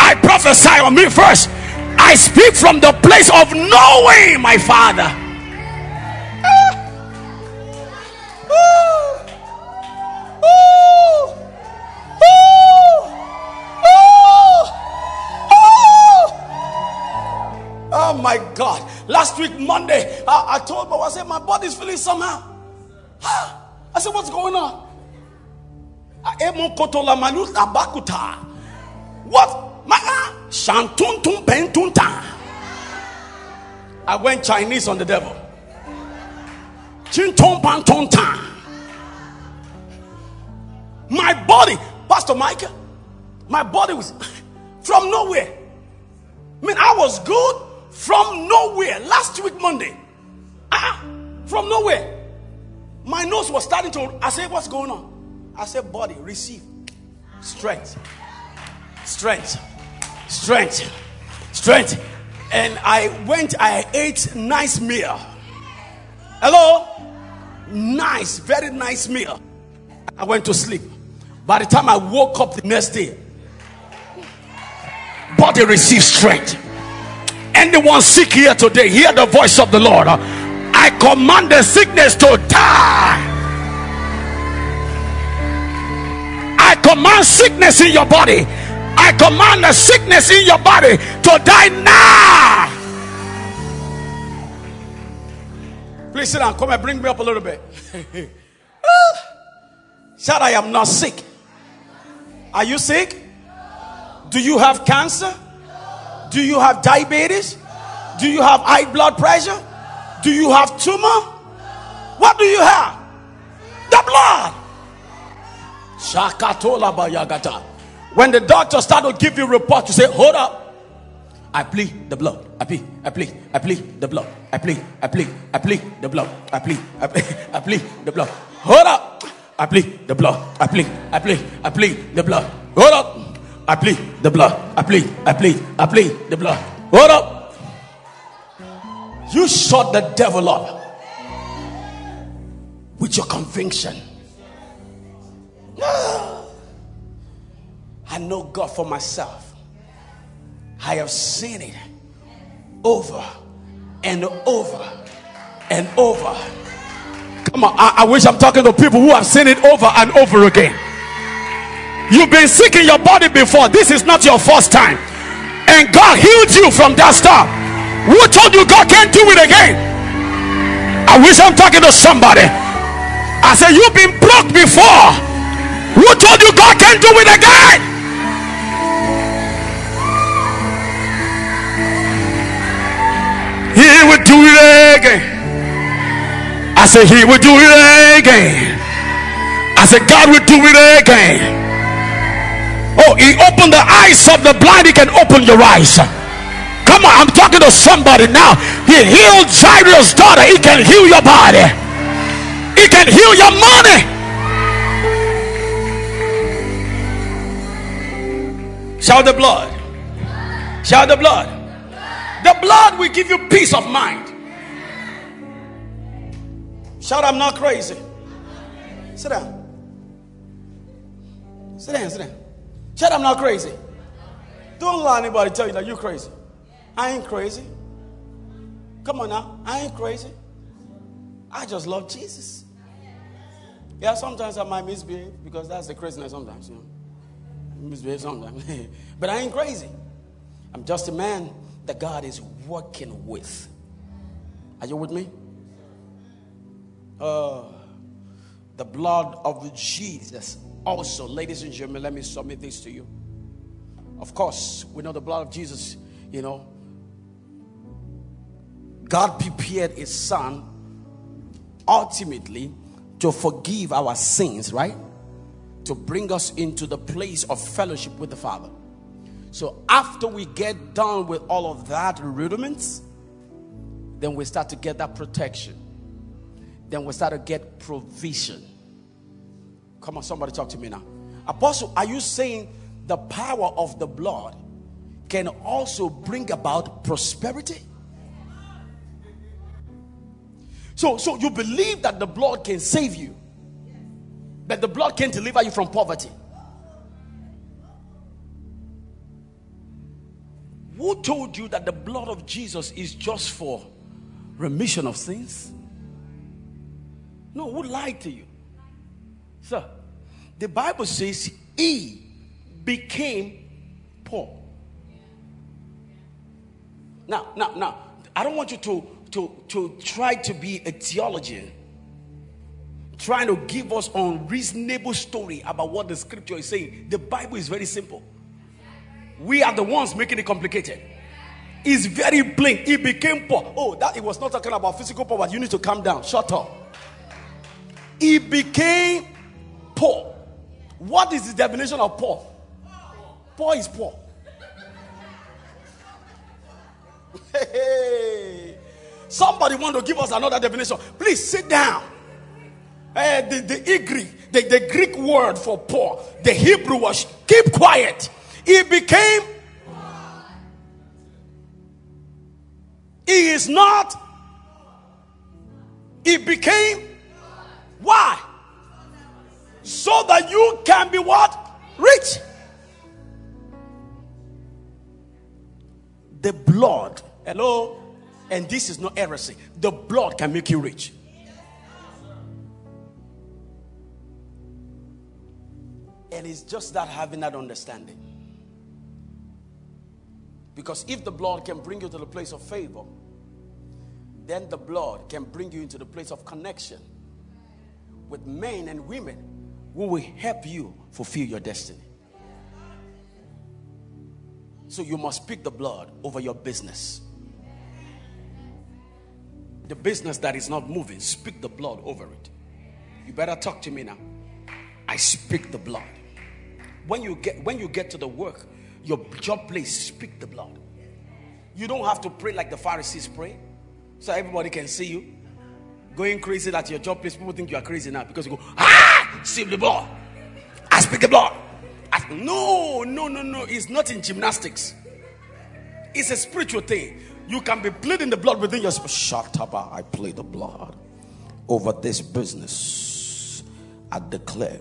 I prophesy on me first. I speak from the place of knowing my Father. Oh my God. Last week, Monday, I told Bob, I said, my body's feeling somehow. I said, what's going on? What? I went Chinese on the devil. My body, Pastor Michael, my body was from nowhere. I mean, I was good. From nowhere, last week Monday, from nowhere, my nose was starting to. I said, what's going on? I said, body, receive strength, strength, strength, strength. And I ate nice meal. Hello? Nice, very nice meal. I went to sleep. By the time I woke up the next day, body received strength. Anyone sick here today, hear the voice of the Lord. I command the sickness to die. I command sickness in your body. I command the sickness in your body to die now. Please sit down. Come and bring me up a little bit. Shout, I am not sick. Are you sick? Do you have cancer? Do you have diabetes? No. Do you have high blood pressure? No. Do you have tumor? No. What do you have? The blood. Shakatola bayagata. When the doctor start to give you report, you say, hold up. I plead the blood. I plead the blood. I plead the blood. I plead the blood. Hold up. I plead the blood. I plead the blood. Hold up. I plead the blood. I plead the blood. Hold up. You shut the devil up with your conviction. I know God for myself. I have seen it over and over and over. Come on, I wish I'm talking to people who have seen it over and over again. You've been sick in your body before. This is not your first time. And God healed you from that stuff. Who told you God can't do it again? I wish I'm talking to somebody. I said, you've been broke before. Who told you God can't do it again? He will do it again. I said, he will do it again. I said, God will do it again. Oh, he opened the eyes of the blind. He can open your eyes. Come on, I'm talking to somebody now. He healed Jairus' daughter. He can heal your body. He can heal your money. Shout the blood. Shout the blood. The blood will give you peace of mind. Shout, I'm not crazy. Sit down. Sit down, sit down. Shut up, I'm not crazy. Don't let anybody tell you that you're crazy. I ain't crazy. Come on now. I ain't crazy. I just love Jesus. Yeah, sometimes I might misbehave because that's the craziness sometimes, you know. Misbehave sometimes. But I ain't crazy. I'm just a man that God is working with. Are you with me? The blood of Jesus. Also, ladies and gentlemen, let me submit this to you. Of course, we know the blood of Jesus, you know. God prepared his son ultimately to forgive our sins, right? To bring us into the place of fellowship with the Father. So after we get done with all of that rudiments, then we start to get that protection. Then we start to get provision. Come on, somebody talk to me now. Apostle, are you saying the power of the blood can also bring about prosperity? So you believe that the blood can save you, that the blood can deliver you from poverty. Who told you that the blood of Jesus is just for remission of sins? No, who lied to you? Sir, the Bible says he became poor. Now, I don't want you to try to be a theologian, trying to give us unreasonable story about what the scripture is saying. The Bible is very simple. We are the ones making it complicated. It's very plain. He became poor. Oh, that it was not talking about physical power. You need to calm down. Shut up. He became poor. What is the definition of poor? Poor is poor. Hey, somebody want to give us another definition? Please sit down. The Greek word for poor, the Hebrew was keep quiet. He became. He is not. He became. Why? So that you can be what? Rich. The blood. Hello? And this is not heresy. The blood can make you rich. And it's just that having that understanding. Because if the blood can bring you to the place of favor, then the blood can bring you into the place of connection with men and women who will help you fulfill your destiny. So you must pick the blood over your business. The business that is not moving, speak the blood over it. You better talk to me now. I speak the blood. When you get to the work, your job place, speak the blood. You don't have to pray like the Pharisees pray, so everybody can see you. Going crazy at your job place, people think you are crazy now because you go, see the blood. I speak the blood. No. It's not in gymnastics. It's a spiritual thing. You can be pleading the blood within your spirit. Shut up, I plead the blood over this business. I declare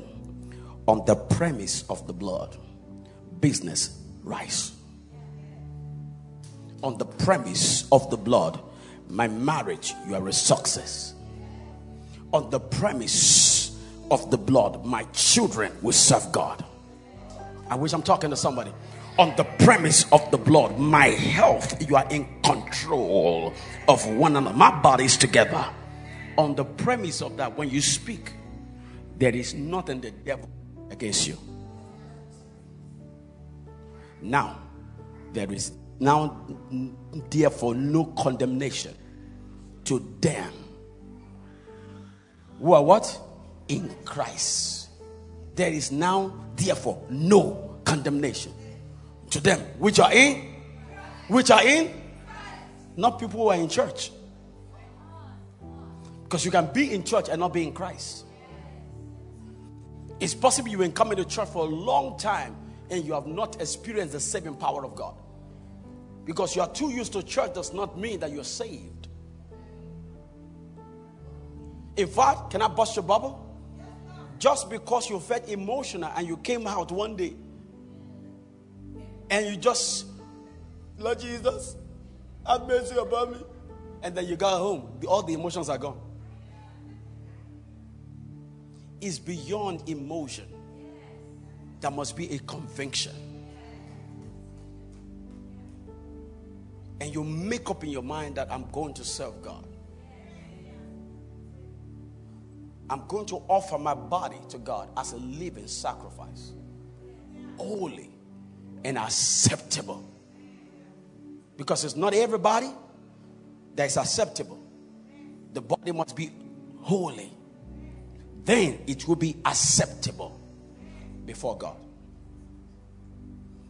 on the premise of the blood, business rise. On the premise of the blood, my marriage, you are a success. On the premise of the blood, my children will serve God. I wish I'm talking to somebody. On the premise of the blood, my health, you are in control of one another. My body is together. On the premise of that, when you speak, there is nothing the devil against you. Now, there is now therefore no condemnation to them who are what? In Christ. There is now therefore no condemnation to them which are in not people who are in church, because you can be in church and not be in Christ. It's possible you've been coming to church for a long time and you have not experienced the saving power of God. Because you are too used to church does not mean that you're saved. In fact, can I bust your bubble? Just because you felt emotional and you came out one day and you just, Lord Jesus, have mercy upon me. And then you got home. All the emotions are gone. It's beyond emotion. There must be a conviction. And you make up in your mind that I'm going to serve God. I'm going to offer my body to God as a living sacrifice. Holy and acceptable. Because it's not everybody that is acceptable. The body must be holy. Then it will be acceptable before God.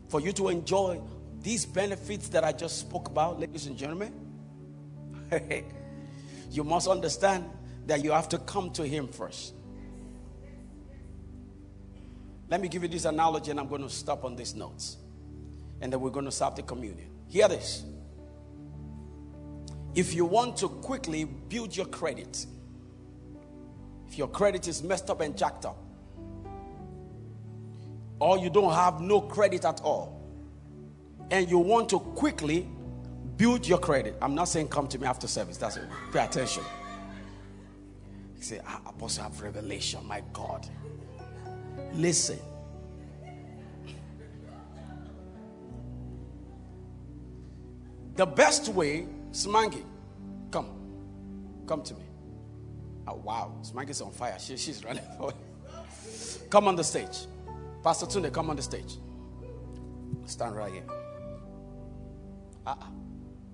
For you to enjoy these benefits that I just spoke about, ladies and gentlemen, you must understand that you have to come to Him first. Let me give you this analogy, and I'm going to stop on these notes. And then we're going to start the communion. Hear this. If you want to quickly build your credit, if your credit is messed up and jacked up, or you don't have no credit at all, and you want to quickly build your credit. I'm not saying come to me after service. That's it. Pay attention. You say, Apostle, I have revelation. My God. Listen. The best way, Smangi, come to me. Oh, wow, Smangi's on fire. She's running for it. Come on the stage. Pastor Tunde, come on the stage. Stand right here.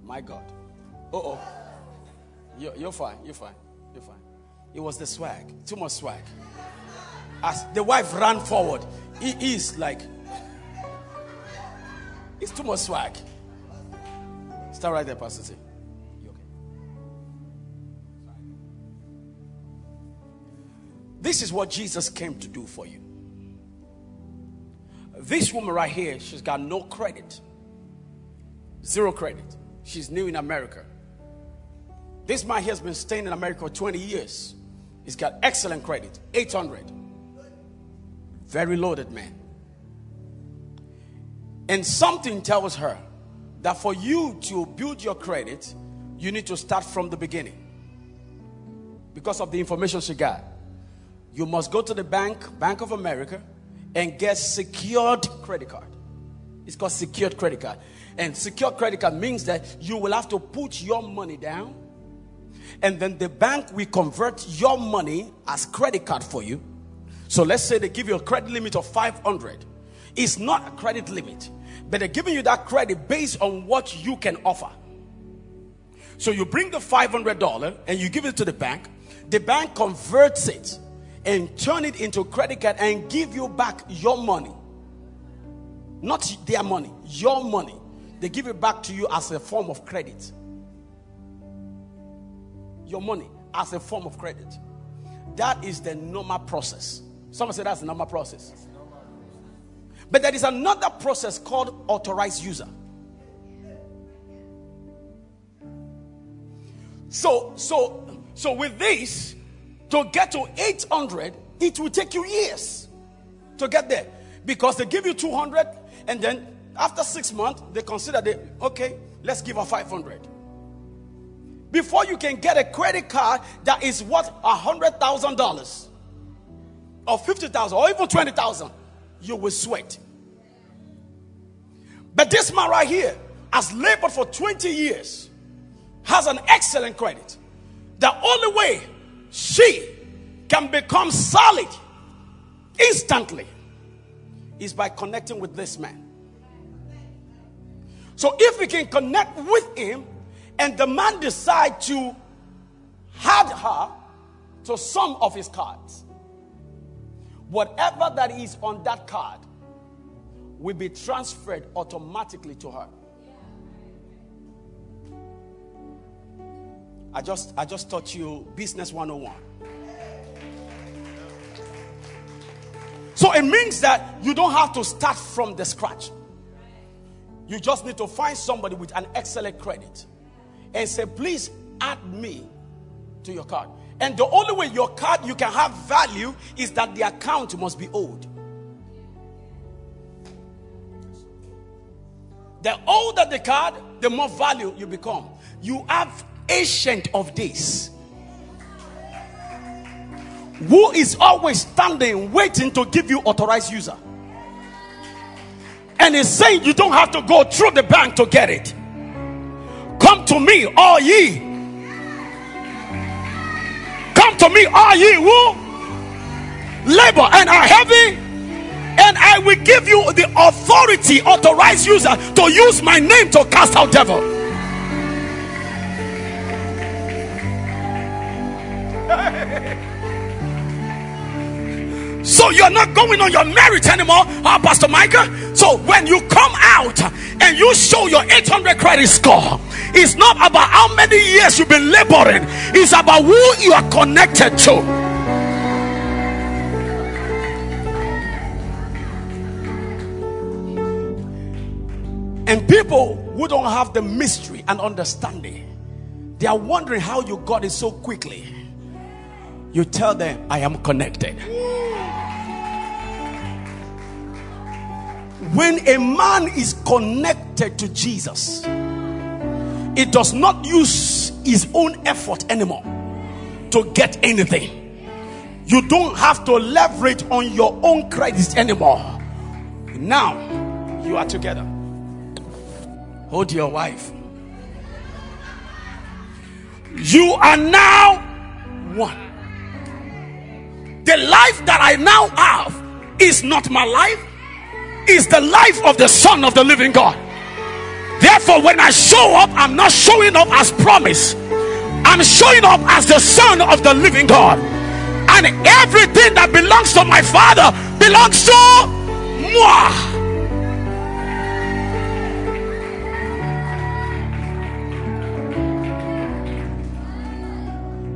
My God. You're fine. You're fine. It was the swag. Too much swag. As the wife ran forward, it is like, it's too much swag. Stand right there, Pastor T. You okay? This is what Jesus came to do for you. This woman right here, she's got no credit. Zero credit. She's new in America. This man here has been staying in America for 20 years. He's got excellent credit. 800. Very loaded man. And something tells her that for you to build your credit, you need to start from the beginning. Because of the information she got. You must go to the bank, Bank of America, and get secured credit card. It's called secured credit card. And secured credit card means that you will have to put your money down, and then the bank will convert your money as credit card for you. So let's say they give you a credit limit of 500. It's not a credit limit, but they're giving you that credit based on what you can offer. So you bring the $500 and you give it to the bank. The bank converts it and turn it into credit card and give you back your money. Not their money, your money. They give it back to you as a form of credit. Your money as a form of credit. That is the normal process. Someone say that's the normal process. But there is another process called authorized user. So with this, to get to 800, it will take you years to get there. Because they give you 200, and then after 6 months, they consider, okay, let's give her 500. Before you can get a credit card that is worth $100,000 or $50,000 or even $20,000, you will sweat. But this man right here has labored for 20 years, has an excellent credit. The only way she can become solid instantly is by connecting with this man. So if we can connect with him and the man decide to add her to some of his cards, whatever that is on that card will be transferred automatically to her. I just taught you business 101. So it means that you don't have to start from the scratch. You just need to find somebody with an excellent credit and say, please add me to your card. And the only way your card you can have value is that the account must be old. The older the card, the more value you become. You have Ancient of Days, who is always standing waiting to give you authorized user, and is saying you don't have to go through the bank to get it. Come to me, all ye. Come to me, all ye who labor and are heavy, and I will give you the authority, authorized user, to use my name to cast out devil. So you're not going on your merit anymore, Pastor Micah. So when you come out and you show your 800 credit score, it's not about how many years you've been laboring, it's about who you are connected to. And people who don't have the mystery and understanding, they are wondering how you got it so quickly. You tell them, I am connected. When a man is connected to Jesus, it does not use his own effort anymore to get anything. You don't have to leverage on your own credits anymore. Now you are together. Hold your wife. You are now one. The life that I now have is not my life, is the life of the Son of the Living God. Therefore, when I show up, I'm not showing up as Promise. I'm showing up as the Son of the Living God. And everything that belongs to my Father belongs to moi.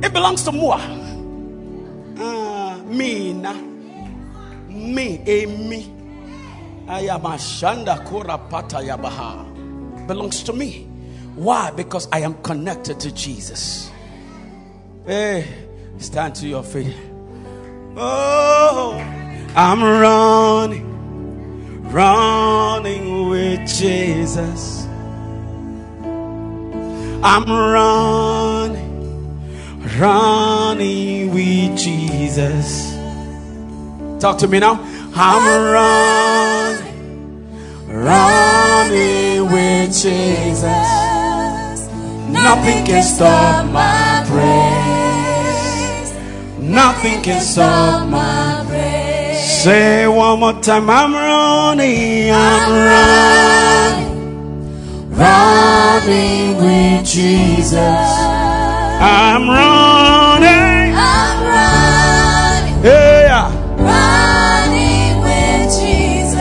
It belongs to moi. Me, I am a shanda kura pata yabaha. Belongs to me. Why? Because I am connected to Jesus. Hey, stand to your feet. Oh, I'm running, running with Jesus. I'm running. Running with Jesus. Talk to me now. I'm running, running with Jesus. Nothing can stop my praise. Nothing can stop my praise. Say one more time. I'm running, I'm running, running with Jesus. I'm running. I'm running. Yeah. Running with Jesus.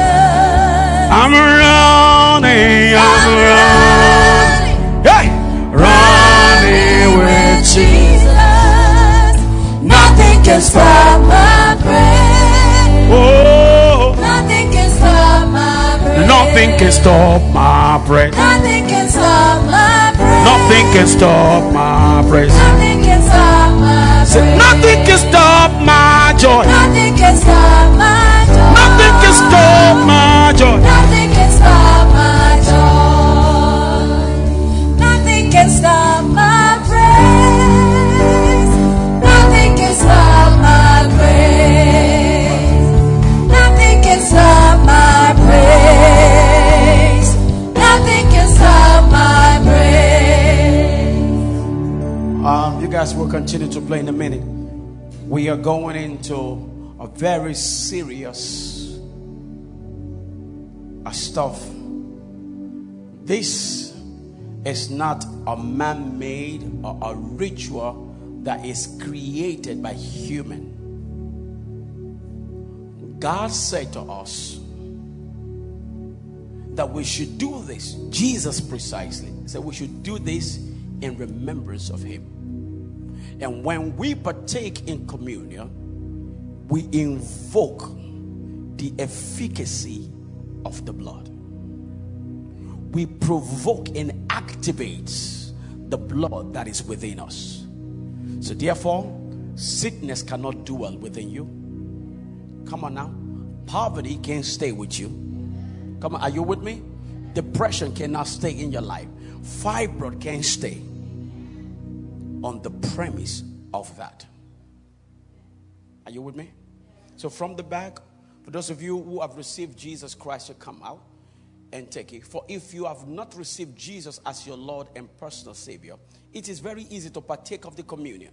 I'm running. I'm running. Hey. Running with Jesus. Nothing can stop my praise. Oh. Nothing can stop my praise. Nothing can stop my praise. Nothing can stop my. Nothing can stop my praise. Nothing can stop my praise. Nothing can stop my joy. Nothing can stop my joy. Nothing can stop my joy. Nothing can stop my joy. Nothing can stop my praise. Nothing can stop my praise. Nothing can stop my praise. Nothing can stop my praise. You guys will continue to play in a minute. We are going into a very serious stuff. This is not a man-made or a ritual that is created by human. God said to us that we should do this. Jesus precisely said we should do this in remembrance of him. And when we partake in communion, we invoke the efficacy of the blood. We provoke and activate the blood that is within us. So therefore, Sickness cannot dwell within you. Come on now. Poverty can't stay with you. Come on, are you with me? Depression cannot stay in your life. Fibroid can't stay on the premise of that. Are you with me? So from the back, for those of you who have received Jesus Christ, you come out and take it. For if you have not received Jesus as your Lord and personal Savior, it is very easy to partake of the communion.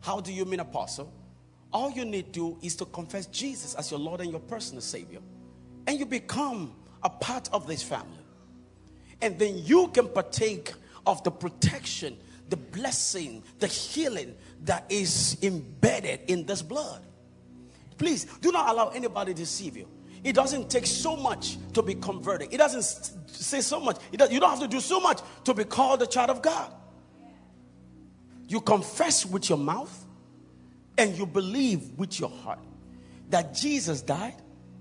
How do you mean, Apostle? All you need to do is to confess Jesus as your Lord and your personal Savior, and you become a part of this family. And then you can partake of the protection, the blessing, the healing that is embedded in this blood. Please do not allow anybody to deceive you. It doesn't take so much to be converted. It doesn't say so much. You don't have to do so much to be called a child of God. You confess with your mouth and you believe with your heart that Jesus died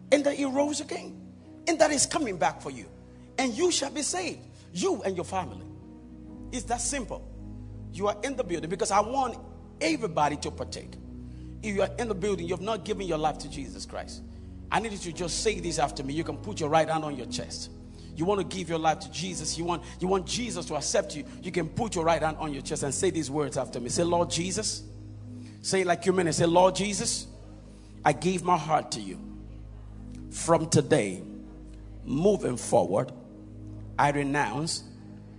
and that he rose again and that he's coming back for you, and you shall be saved, you and your family. It's that simple. You are in the building because I want everybody to partake. If you are in the building, you have not given your life to Jesus Christ, I need you to just say this after me. You can put your right hand on your chest. You want to give your life to Jesus. You want Jesus to accept you. You can put your right hand on your chest and say these words after me. Say, Lord Jesus. Say it like you mean it. Say, Lord Jesus, I give my heart to you. From today, moving forward, I renounce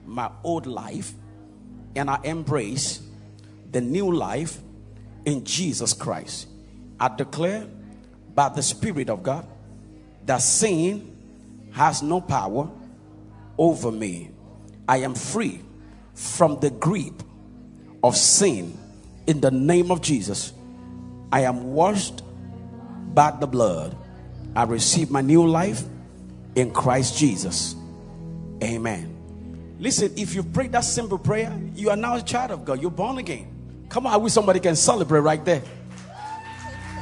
my old life and I embrace the new life in Jesus Christ. I declare by the Spirit of God that sin has no power over me. I am free from the grip of sin in the name of Jesus. I am washed by the blood. I receive my new life in Christ Jesus. Amen. Listen, if you pray that simple prayer, you are now a child of God. You're born again. Come on, I wish somebody can celebrate right there.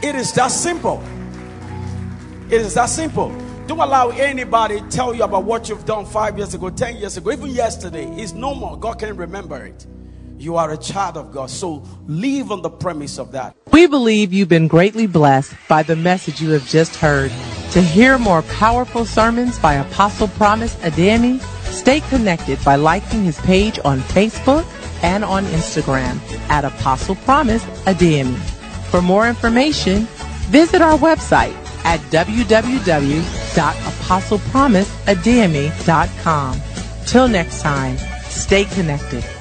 It is that simple. It is that simple. Don't allow anybody tell you about what you've done 5 years ago, 10 years ago, even yesterday. It's no more. God can remember it. You are a child of God. So live on the premise of that. We believe you've been greatly blessed by the message you have just heard. To hear more powerful sermons by Apostle Promise Adeyemi, stay connected by liking his page on Facebook and on Instagram at Apostle Promise Adeyemi. For more information, visit our website at www.apostlepromiseadeyemi.com. Till next time, stay connected.